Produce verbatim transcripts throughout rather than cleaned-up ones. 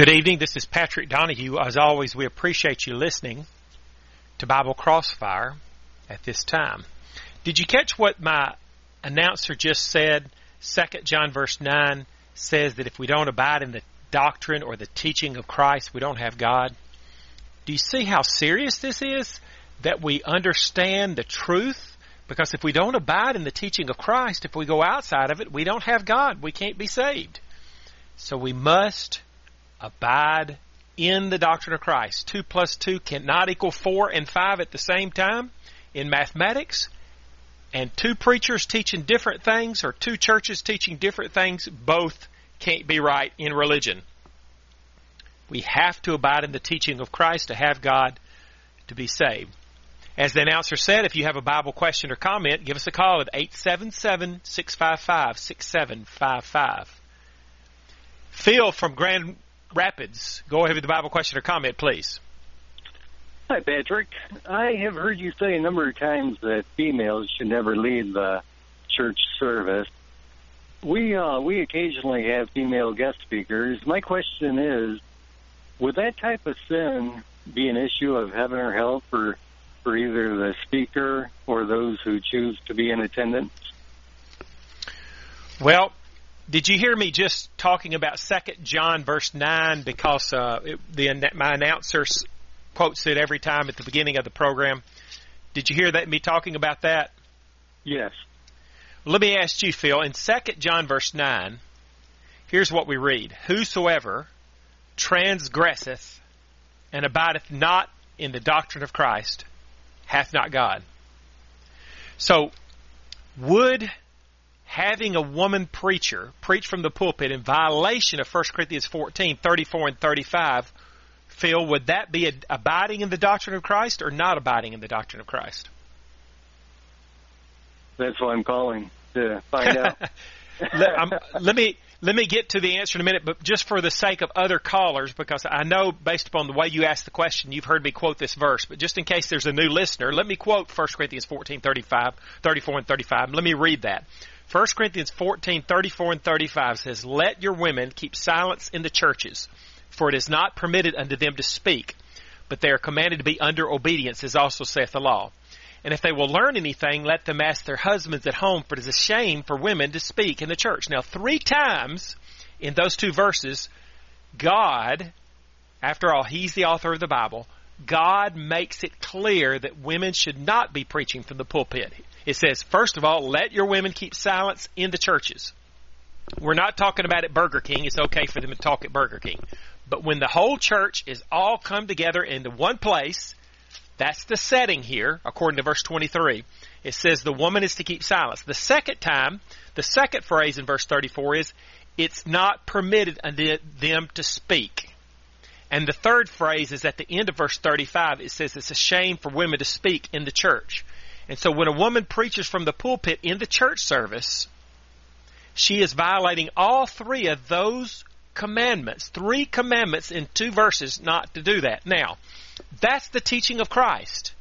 Good evening. This is Patrick Donahue. As always, we appreciate you listening to Bible Crossfire at this time. Did you catch what my announcer just said? Second John verse nine says that if we don't abide in the doctrine or the teaching of Christ, we don't have God. Do you see how serious this is? That we understand the truth? Because if we don't abide in the teaching of Christ, if we go outside of it, we don't have God. We can't be saved. So we must abide in the doctrine of Christ. Two plus two cannot equal four and five at the same time in mathematics. And two preachers teaching different things or two churches teaching different things, both can't be right in religion. We have to abide in the teaching of Christ to have God, to be saved. As the announcer said, if you have a Bible question or comment, give us a call at eight seven seven, six five five, six seven five five. Phil from Grand Rapids, go ahead with the Bible question or comment, please. Hi, Patrick. I have heard you say a number of times that females should never lead the church service. We uh, we occasionally have female guest speakers. My question is, would that type of sin be an issue of heaven or hell for, for either the speaker or those who choose to be in attendance? Well, did you hear me just talking about Second John verse nine because uh, it, the, my announcer quotes it every time at the beginning of the program? Did you hear that me talking about that? Yes. Let me ask you, Phil. In Second John verse nine, here's what we read. Whosoever transgresseth and abideth not in the doctrine of Christ hath not God. So, would having a woman preacher preach from the pulpit in violation of First Corinthians fourteen, thirty-four and thirty-five, Phil, would that be abiding in the doctrine of Christ or not abiding in the doctrine of Christ? That's what I'm calling to find out. let, I'm, let me let me get to the answer in a minute, but just for the sake of other callers, because I know based upon the way you asked the question, you've heard me quote this verse, but just in case there's a new listener, let me quote First Corinthians fourteen, thirty-five, thirty-four and thirty-five. Let me read that. First Corinthians fourteen, thirty-four and thirty-five says, Let your women keep silence in the churches, for it is not permitted unto them to speak, but they are commanded to be under obedience, as also saith the law. And if they will learn anything, let them ask their husbands at home, for it is a shame for women to speak in the church. Now, three times in those two verses, God, after all, He's the author of the Bible, God makes it clear that women should not be preaching from the pulpit. It says, first of all, let your women keep silence in the churches. We're not talking about at Burger King. It's okay for them to talk at Burger King. But when the whole church is all come together into one place, that's the setting here, according to verse twenty-three. It says the woman is to keep silence. The second time, the second phrase in verse thirty-four is, it's not permitted unto them to speak. And the third phrase is at the end of verse thirty-five. It says it's a shame for women to speak in the church. And so when a woman preaches from the pulpit in the church service, she is violating all three of those commandments, three commandments in two verses not to do that. Now, that's the teaching of Christ.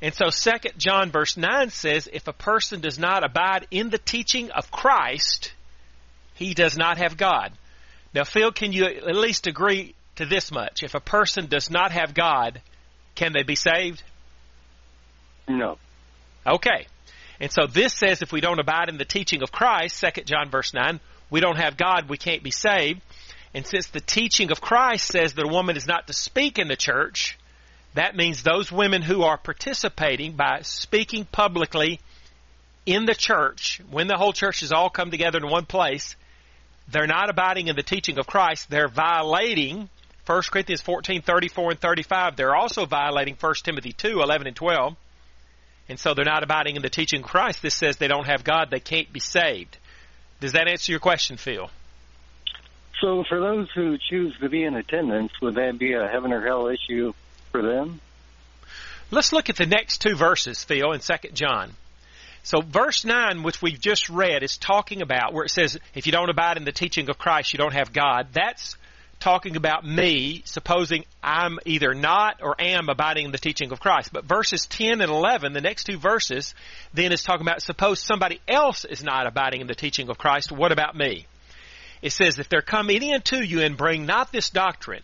And so Second John verse nine says, if a person does not abide in the teaching of Christ, he does not have God. Now, Phil, can you at least agree to this much? If a person does not have God, can they be saved? No. Okay. And so this says if we don't abide in the teaching of Christ, Second John verse nine, we don't have God, we can't be saved. And since the teaching of Christ says that a woman is not to speak in the church, that means those women who are participating by speaking publicly in the church, when the whole church has all come together in one place, they're not abiding in the teaching of Christ. They're violating First Corinthians fourteen, thirty-four and thirty-five. They're also violating First Timothy two, eleven and twelve. And so they're not abiding in the teaching of Christ. This says they don't have God. They can't be saved. Does that answer your question, Phil? So for those who choose to be in attendance, would that be a heaven or hell issue for them? Let's look at the next two verses, Phil, in Second John. So verse nine, which we've just read, is talking about where it says, if you don't abide in the teaching of Christ, you don't have God. That's talking about me, supposing I'm either not or am abiding in the teaching of Christ. But verses ten and eleven, the next two verses, then is talking about suppose somebody else is not abiding in the teaching of Christ, what about me? It says, if there come any unto you and bring not this doctrine,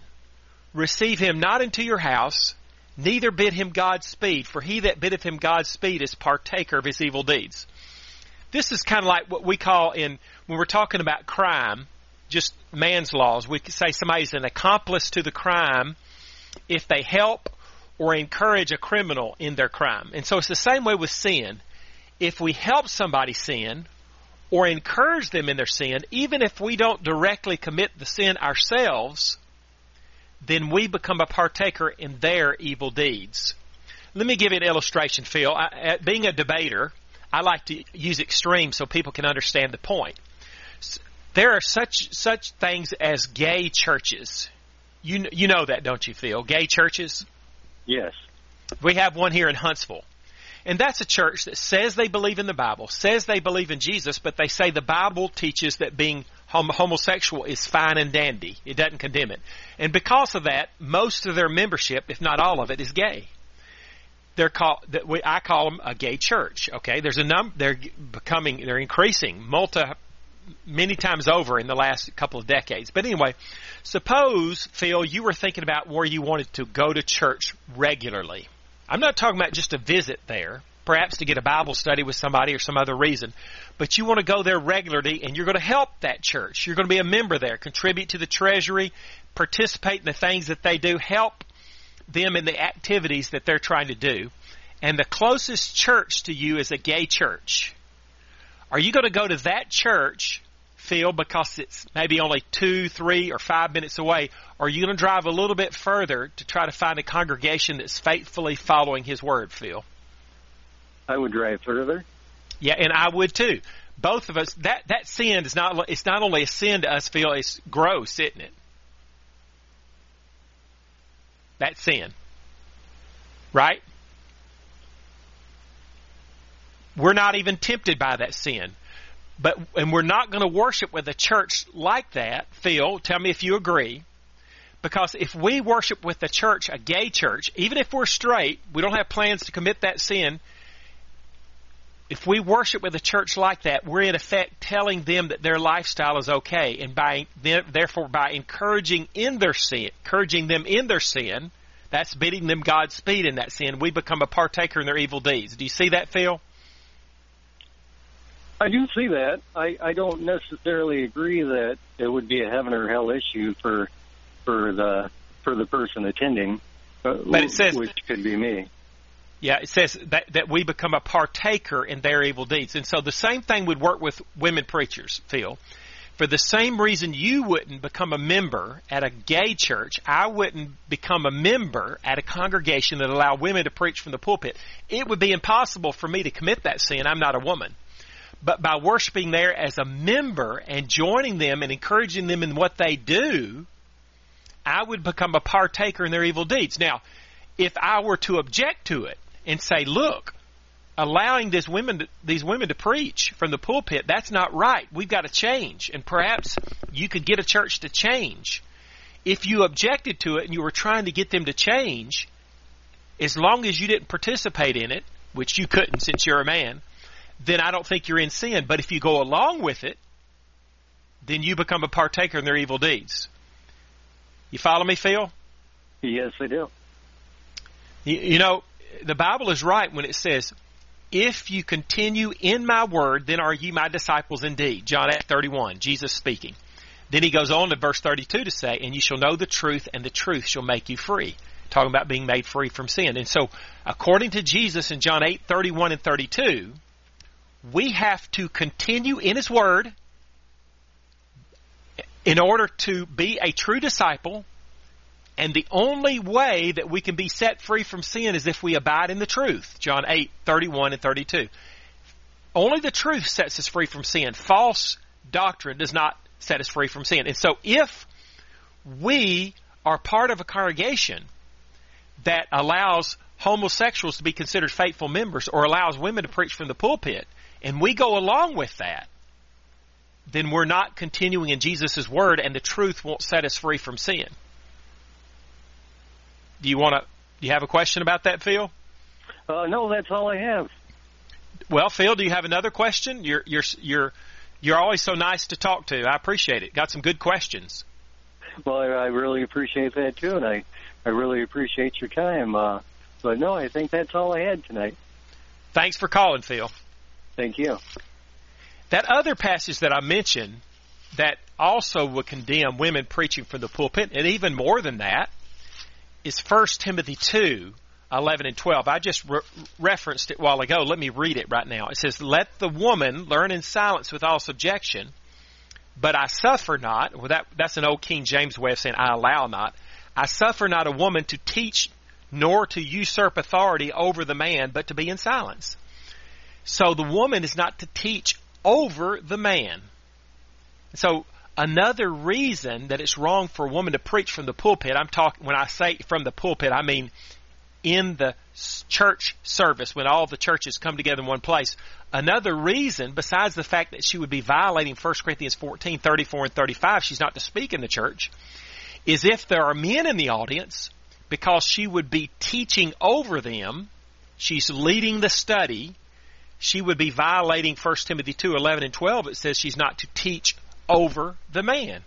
receive him not into your house, neither bid him Godspeed, for he that biddeth him Godspeed is partaker of his evil deeds. This is kind of like what we call in, when we're talking about crime, just man's laws, we could say somebody's an accomplice to the crime if they help or encourage a criminal in their crime. And so it's the same way with sin. If we help somebody sin or encourage them in their sin, even if we don't directly commit the sin ourselves, then we become a partaker in their evil deeds. Let me give you an illustration, Phil. I, being a debater, I like to use extremes so people can understand the point. There are such such things as gay churches. You, you know that, don't you, Phil? Gay churches? Yes. We have one here in Huntsville. And that's a church that says they believe in the Bible, says they believe in Jesus, but they say the Bible teaches that being hom- homosexual is fine and dandy. It doesn't condemn it. And because of that, most of their membership, if not all of it, is gay. They're called, I call them a gay church. Okay, there's a num- they're becoming, they're increasing multi, many times over in the last couple of decades. But anyway, suppose, Phil, you were thinking about where you wanted to go to church regularly. I'm not talking about just a visit there, perhaps to get a Bible study with somebody or some other reason, but you want to go there regularly and you're going to help that church. You're going to be a member there, contribute to the treasury, participate in the things that they do, help them in the activities that they're trying to do. And the closest church to you is a gay church. Are you going to go to that church, Phil, because it's maybe only two, three, or five minutes away? Or are you going to drive a little bit further to try to find a congregation that's faithfully following his word, Phil? I would drive further. Yeah, and I would too. Both of us. That that sin is not. It's not only a sin to us, Phil. It's gross, isn't it? That sin, right? We're not even tempted by that sin. But and we're not going to worship with a church like that, Phil. Tell me if you agree. Because if we worship with a church, a gay church, even if we're straight, we don't have plans to commit that sin. If we worship with a church like that, we're in effect telling them that their lifestyle is okay, and by therefore by encouraging in their sin, encouraging them in their sin, that's bidding them Godspeed in that sin. We become a partaker in their evil deeds. Do you see that, Phil? I do see that. I, I don't necessarily agree that it would be a heaven or hell issue for for the for the person attending, uh, but it says, which could be me. Yeah, it says that, that we become a partaker in their evil deeds. And so the same thing would work with women preachers, Phil. For the same reason you wouldn't become a member at a gay church, I wouldn't become a member at a congregation that allow women to preach from the pulpit. It would be impossible for me to commit that sin. I'm not a woman. But by worshiping there as a member and joining them and encouraging them in what they do, I would become a partaker in their evil deeds. Now, if I were to object to it and say, look, allowing this women to, these women to preach from the pulpit, that's not right. We've got to change. And perhaps you could get a church to change. If you objected to it and you were trying to get them to change, as long as you didn't participate in it, which you couldn't since you're a man, then I don't think you're in sin. But if you go along with it, then you become a partaker in their evil deeds. You follow me, Phil? Yes, I do. You, you know, the Bible is right when it says, if you continue in my word, then are ye my disciples indeed. John eight thirty-one, Jesus speaking. Then he goes on to verse thirty-two to say, and you shall know the truth, and the truth shall make you free. Talking about being made free from sin. And so, according to Jesus in John eight thirty-one and thirty-two... we have to continue in his word in order to be a true disciple. And the only way that we can be set free from sin is if we abide in the truth. John eight thirty-one and thirty-two. Only the truth sets us free from sin. False doctrine does not set us free from sin. And so if we are part of a congregation that allows homosexuals to be considered faithful members or allows women to preach from the pulpit, and we go along with that, then we're not continuing in Jesus' word, and the truth won't set us free from sin. Do you want to? Do you have a question about that, Phil? Uh, no, that's all I have. Well, Phil, do you have another question? Your your your You're always so nice to talk to. I appreciate it. Got some good questions. Well, I really appreciate that, too, and I, I really appreciate your time. Uh, but, no, I think that's all I had tonight. Thanks for calling, Phil. Thank you. That other passage that I mentioned that also would condemn women preaching from the pulpit, and even more than that, is First Timothy two, eleven and twelve. I just re- referenced it a while ago. Let me read it right now. It says, "Let the woman learn in silence with all subjection, but I suffer not." Well, that, that's an old King James way of saying I allow not. "I suffer not a woman to teach nor to usurp authority over the man, but to be in silence." So the woman is not to teach over the man. So another reason that it's wrong for a woman to preach from the pulpit, I'm talking, when I say from the pulpit, I mean in the church service, when all the churches come together in one place. Another reason, besides the fact that she would be violating First Corinthians fourteen, thirty-four and thirty-five, she's not to speak in the church, is if there are men in the audience, because she would be teaching over them, she's leading the study, she would be violating First Timothy two, eleven and twelve. It says she's not to teach over the man.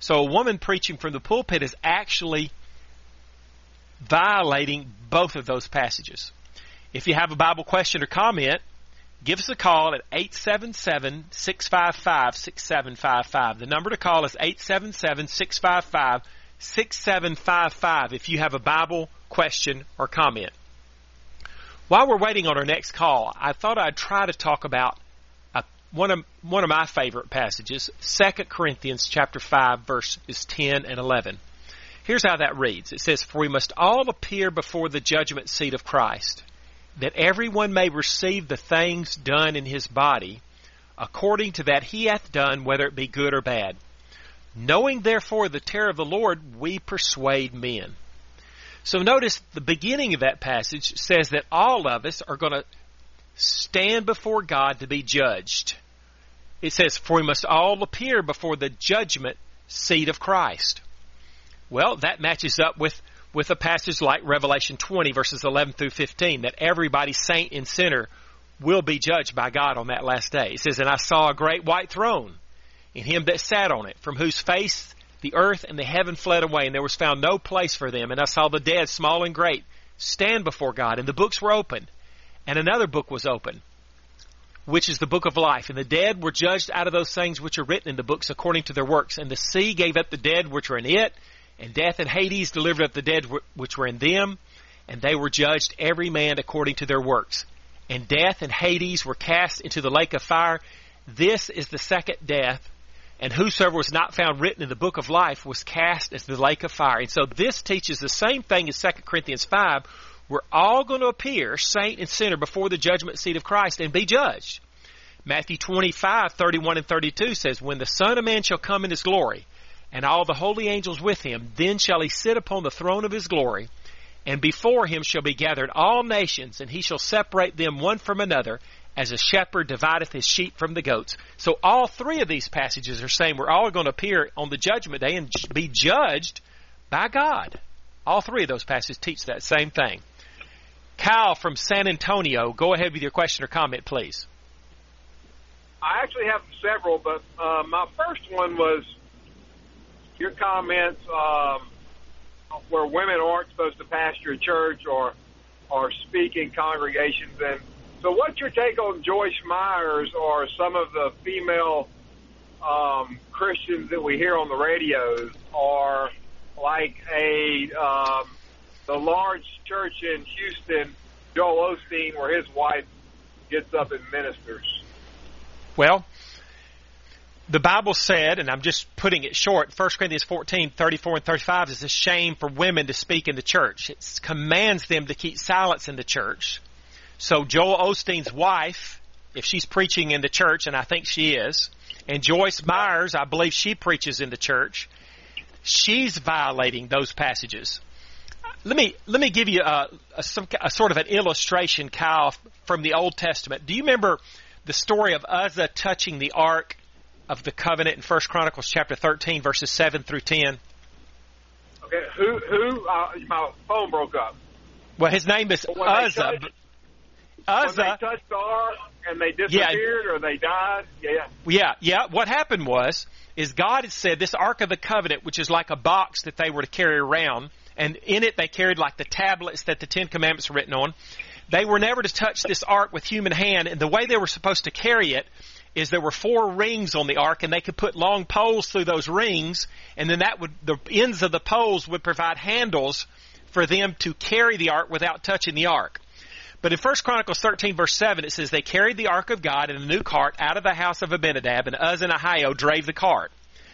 So a woman preaching from the pulpit is actually violating both of those passages. If you have a Bible question or comment, give us a call at eight seven seven, six five five, six seven five five. The number to call is eight seven seven, six five five, six seven five five if you have a Bible question or comment. While we're waiting on our next call, I thought I'd try to talk about a, one of one of my favorite passages, Second Corinthians chapter five, verses ten and eleven. Here's how that reads. It says, "For we must all appear before the judgment seat of Christ, that everyone may receive the things done in his body, according to that he hath done, whether it be good or bad. Knowing therefore the terror of the Lord, we persuade men." So notice the beginning of that passage says that all of us are going to stand before God to be judged. It says, "For we must all appear before the judgment seat of Christ." Well, that matches up with, with a passage like Revelation twenty, verses eleven through fifteen, that everybody, saint and sinner, will be judged by God on that last day. It says, "And I saw a great white throne, and him that sat on it, from whose face the earth and the heaven fled away, and there was found no place for them. And I saw the dead, small and great, stand before God, and the books were opened. And another book was opened, which is the book of life. And the dead were judged out of those things which are written in the books according to their works. And the sea gave up the dead which were in it, and death and Hades delivered up the dead which were in them, and they were judged every man according to their works. And death and Hades were cast into the lake of fire. This is the second death, and whosoever was not found written in the book of life was cast into the lake of fire." And so this teaches the same thing as Second Corinthians five. We're all going to appear, saint and sinner, before the judgment seat of Christ and be judged. Matthew twenty-five, thirty-one and thirty-two says, "When the Son of Man shall come in his glory, and all the holy angels with him, then shall he sit upon the throne of his glory. And before him shall be gathered all nations, and he shall separate them one from another, as a shepherd divideth his sheep from the goats." So all three of these passages are saying we're all going to appear on the judgment day and be judged by God. All three of those passages teach that same thing. Kyle from San Antonio, go ahead with your question or comment, please. I actually have several, but uh, my first one was your comments um, where women aren't supposed to pastor a church or or speak in congregations. And so what's your take on Joyce Myers or some of the female um, Christians that we hear on the radios, or like a um, the large church in Houston, Joel Osteen, where his wife gets up and ministers? Well, the Bible said, and I'm just putting it short, First Corinthians fourteen, thirty-four and thirty-five is a shame for women to speak in the church. It commands them to keep silence in the church. So Joel Osteen's wife, if she's preaching in the church, and I think she is, and Joyce Myers, I believe she preaches in the church, she's violating those passages. Let me let me give you a, a, some, a sort of an illustration, Kyle, from the Old Testament. Do you remember the story of Uzzah touching the ark of the covenant in First Chronicles chapter thirteen, verses seven through ten. Okay, who, who, uh, my phone broke up. Well, his name is Uzzah. Uzzah, when they touched the ark and they disappeared, yeah, or they died. Yeah. Yeah, yeah. What happened was, is God had said this Ark of the Covenant, which is like a box that they were to carry around, and in it they carried like the tablets that the Ten Commandments were written on. They were never to touch this ark with human hand, and the way they were supposed to carry it is there were four rings on the ark, and they could put long poles through those rings, and then that would the ends of the poles would provide handles for them to carry the ark without touching the ark. But in First Chronicles thirteen, verse seven, it says, they carried the ark of God in a new cart out of the house of Abinadab, and Uzzah and Ahio drave the cart.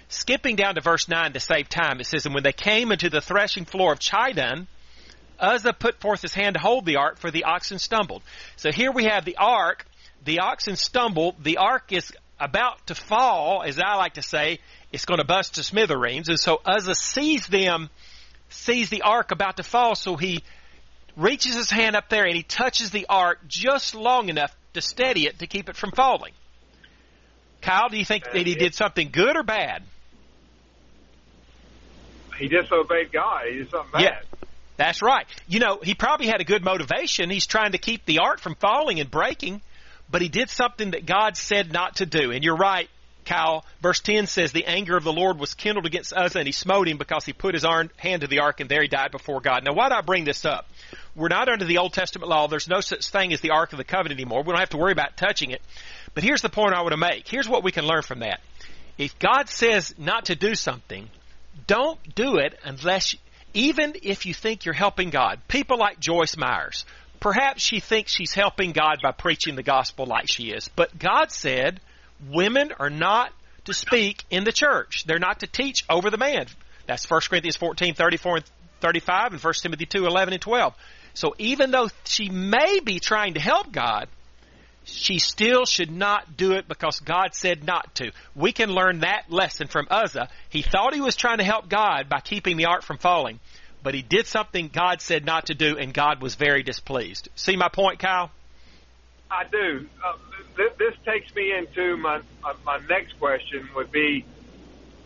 Skipping down to verse nine to save time, it says, and when they came into the threshing floor of Chidon, Uzzah put forth his hand to hold the ark, for the oxen stumbled. So here we have the ark. The oxen stumbled. The ark is about to fall, as I like to say. It's going to bust to smithereens. And so Uzzah sees them, sees the ark about to fall, so he reaches his hand up there and he touches the ark just long enough to steady it to keep it from falling. Kyle, do you think that he did something good or bad? He disobeyed God. He did something bad. Yeah. That's right. You know, he probably had a good motivation. He's trying to keep the ark from falling and breaking, but he did something that God said not to do. And you're right, Kyle. Verse ten says, the anger of the Lord was kindled against Uzzah, and he smote him because he put his hand to the ark, and there he died before God. Now, why do I bring this up? We're not under the Old Testament law. There's no such thing as the Ark of the Covenant anymore. We don't have to worry about touching it. But here's the point I want to make. Here's what we can learn from that. If God says not to do something, don't do it unless you... Even if you think you're helping God, people like Joyce Myers, perhaps she thinks she's helping God by preaching the gospel like she is. But God said women are not to speak in the church. They're not to teach over the man. That's First Corinthians fourteen, thirty-four and thirty-five and First Timothy two, eleven and twelve. So even though she may be trying to help God, she still should not do it because God said not to. We can learn that lesson from Uzzah. He thought he was trying to help God by keeping the ark from falling, but he did something God said not to do, and God was very displeased. See my point, Kyle? I do. Uh, th- this takes me into my uh, my next question would be,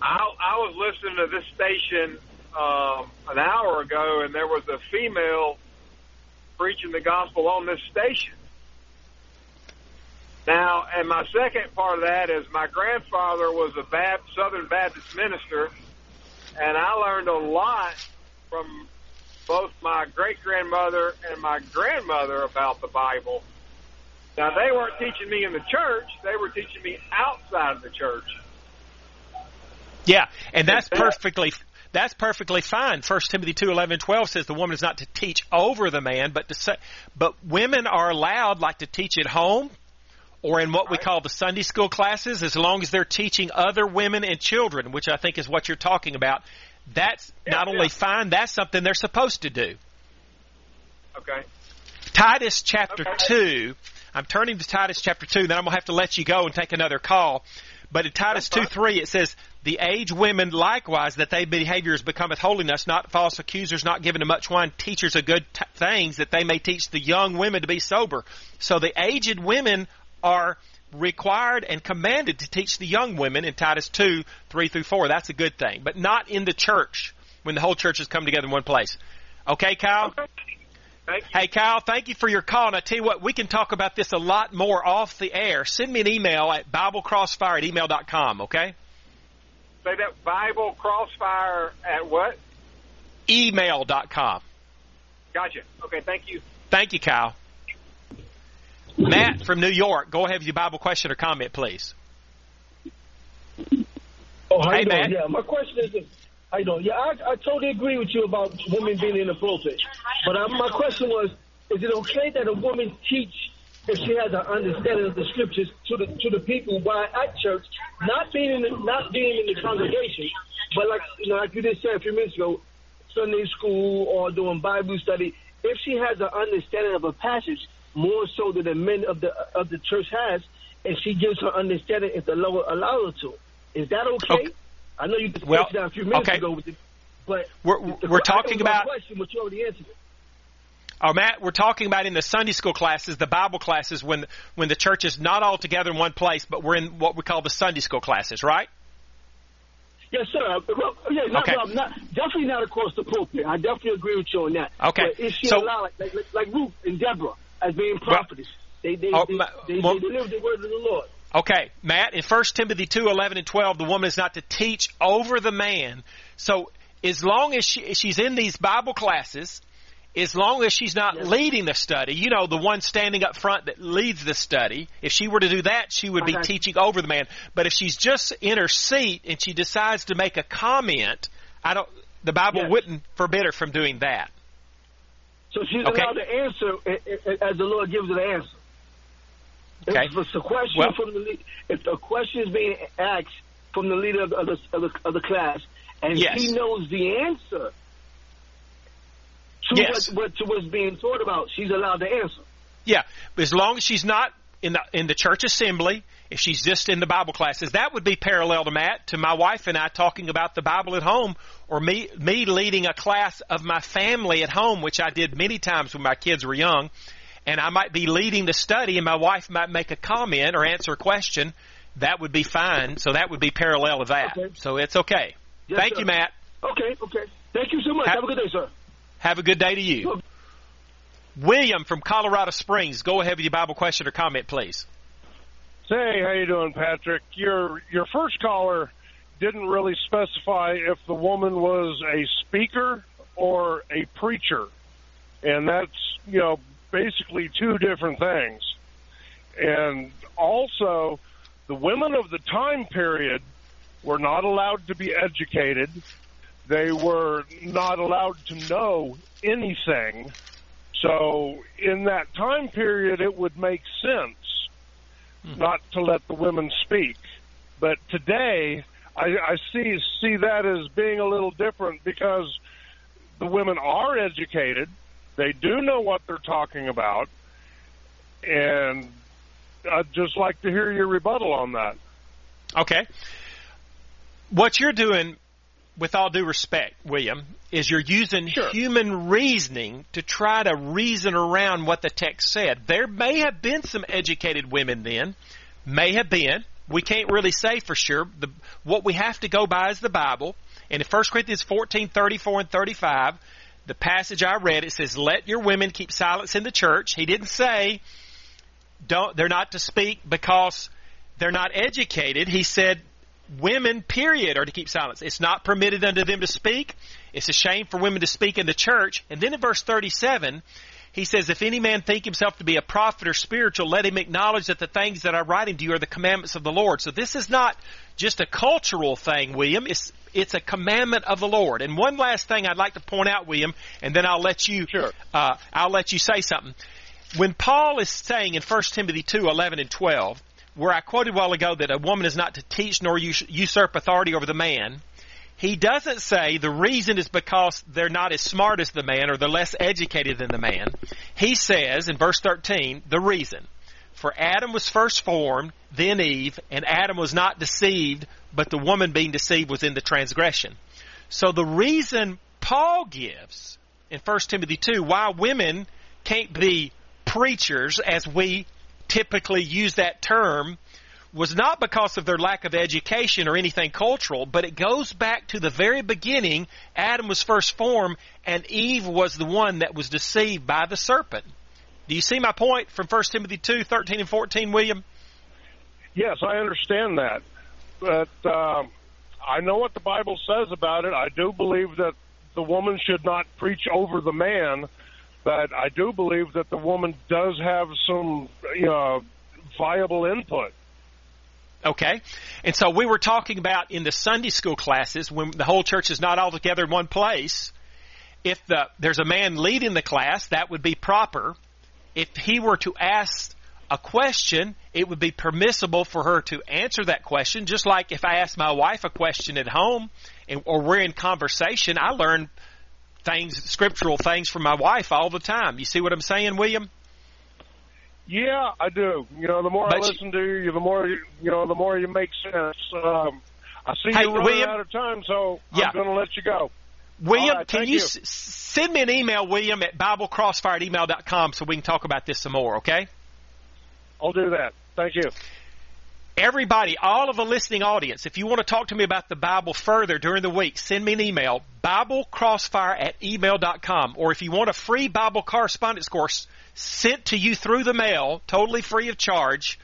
I, I was listening to this station uh, an hour ago, and there was a female preaching the gospel on this station. Now, and my second part of that is my grandfather was a Baptist, Southern Baptist minister, and I learned a lot from both my great-grandmother and my grandmother about the Bible. Now, they weren't teaching me in the church. They were teaching me outside of the church. Yeah, and that's perfectly that's perfectly fine. First Timothy two, eleven and twelve says the woman is not to teach over the man, but to say, but women are allowed, like, to teach at home, or in what we call the Sunday school classes, as long as they're teaching other women and children, which I think is what you're talking about. That's yeah, not yeah. only fine, that's something they're supposed to do. Okay. Titus chapter okay. two. I'm turning to Titus chapter two, then I'm going to have to let you go and take another call. But in Titus two three, it says, the aged women likewise, that their behavior becometh holiness, not false accusers, not given to much wine, teachers of good t- things, that they may teach the young women to be sober. So the aged women are required and commanded to teach the young women in Titus two, three through four. That's a good thing, but not in the church when the whole church has come together in one place. Okay, Kyle? Okay. Hey, Kyle, thank you for your call. And I tell you what, we can talk about this a lot more off the air. Send me an email at Bible Crossfire at email dot com, okay? Say that, Bible Crossfire at what? email dot com. Gotcha. Okay, thank you. Thank you, Kyle. Matt from New York, go ahead with your Bible question or comment, please. Oh, how hey, you doing? Matt. Yeah, my question is, this. how you doing? Yeah, I, I totally agree with you about women being in the pulpit. But I, my question was, is it okay that a woman teach if she has an understanding of the scriptures to the to the people while at church, not being in the, not being in the congregation, but like you know, like you just said a few minutes ago, Sunday school or doing Bible study, if she has an understanding of a passage, more so than the men of the of the church has, and she gives her understanding if the Lord allows her to. Is that okay? okay. I know you just well, mentioned that a few minutes okay. ago, with it, but we're the, we're talking about. Question, but you already answered it. Oh, Matt, we're talking about in the Sunday school classes, the Bible classes, when when the church is not all together in one place, but we're in what we call the Sunday school classes, right? Yes, sir. Well, yeah, not, okay. well, not, definitely not across the pulpit. I definitely agree with you on that. Okay, but is she so, allowed, like, like, like Ruth and Deborah? as being prophets. Well, they they, oh, they, they, well, they deliver the word of the Lord. Okay, Matt, in First Timothy two, eleven and twelve, the woman is not to teach over the man. So as long as she, she's in these Bible classes, as long as she's not yes. leading the study, you know, the one standing up front that leads the study, if she were to do that, she would be okay. teaching over the man. But if she's just in her seat and she decides to make a comment, I don't. The Bible yes. wouldn't forbid her from doing that. So she's okay. allowed to answer as the Lord gives her the answer. Okay. If it's a question well, from the if a question is being asked from the leader of the, of the, of the class, and yes. he knows the answer to, yes. what, what, to what's being taught about, she's allowed to answer. Yeah, but as long as she's not in the in the church assembly, if she's just in the Bible classes, that would be parallel to Matt, to my wife and I talking about the Bible at home, or me me leading a class of my family at home, which I did many times when my kids were young. And I might be leading the study, and my wife might make a comment or answer a question. That would be fine. So that would be parallel to that. Okay. So it's okay. Yes, Thank sir. you, Matt. Okay, okay. Thank you so much. Ha- have a good day, sir. Have a good day to you. Sure. William from Colorado Springs, go ahead with your Bible question or comment, please. Hey, how you doing, Patrick? Your your first caller didn't really specify if the woman was a speaker or a preacher, and that's, you know, basically two different things. And also, the women of the time period were not allowed to be educated. They were not allowed to know anything. So in that time period, it would make sense mm-hmm. not to let the women speak. But today, I, I see see that as being a little different, because the women are educated. They do know what they're talking about, and I'd just like to hear your rebuttal on that. Okay. What you're doing, with all due respect, William, is you're using sure. human reasoning to try to reason around what the text said. There may have been some educated women then, may have been. We can't really say for sure. The, what we have to go by is the Bible. And in First Corinthians fourteen, thirty-four and thirty-five, the passage I read, it says, let your women keep silence in the church. He didn't say don't they're not to speak because they're not educated. He said women, period, are to keep silence. It's not permitted unto them to speak. It's a shame for women to speak in the church. And then in verse thirty-seven, he says, if any man think himself to be a prophet or spiritual, let him acknowledge that the things that I write unto you are the commandments of the Lord. So this is not just a cultural thing, William. It's It's a commandment of the Lord. And one last thing I'd like to point out, William, and then I'll let you sure. uh, I'll let you say something. When Paul is saying in First Timothy two, eleven and twelve, where I quoted a while ago that a woman is not to teach nor us- usurp authority over the man, he doesn't say the reason is because they're not as smart as the man or they're less educated than the man. He says in verse thirteen, the reason. For Adam was first formed, then Eve, and Adam was not deceived, but the woman being deceived was in the transgression. So the reason Paul gives in First Timothy two why women can't be preachers, as we typically use that term, was not because of their lack of education or anything cultural, but it goes back to the very beginning. Adam was first formed, and Eve was the one that was deceived by the serpent. Do you see my point from First Timothy two, thirteen and fourteen, William? Yes, I understand that. But uh, I know what the Bible says about it. I do believe that the woman should not preach over the man, but I do believe that the woman does have some you know, viable input. Okay. And so we were talking about in the Sunday school classes, when the whole church is not all together in one place, if the, there's a man leading the class, that would be proper. If he were to ask a question, it would be permissible for her to answer that question. Just like if I ask my wife a question at home and, or we're in conversation, I learn things, scriptural things from my wife all the time. You see what I'm saying, William? Yeah, I do. You know, the more but I listen you, to you, the more, you know, the more you make sense. Um, I see hey, you're running William, out of time, so yeah. I'm going to let you go. William, right, can you, you. S- send me an email, William, at bible crossfire at email dot com so we can talk about this some more, okay? I'll do that. Thank you. Everybody, all of the listening audience, if you want to talk to me about the Bible further during the week, send me an email, Bible Crossfire at email dot com. Or if you want a free Bible correspondence course sent to you through the mail, totally free of charge,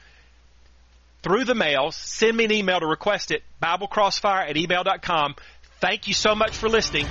through the mail, send me an email to request it, Bible Crossfire at email dot com. Thank you so much for listening.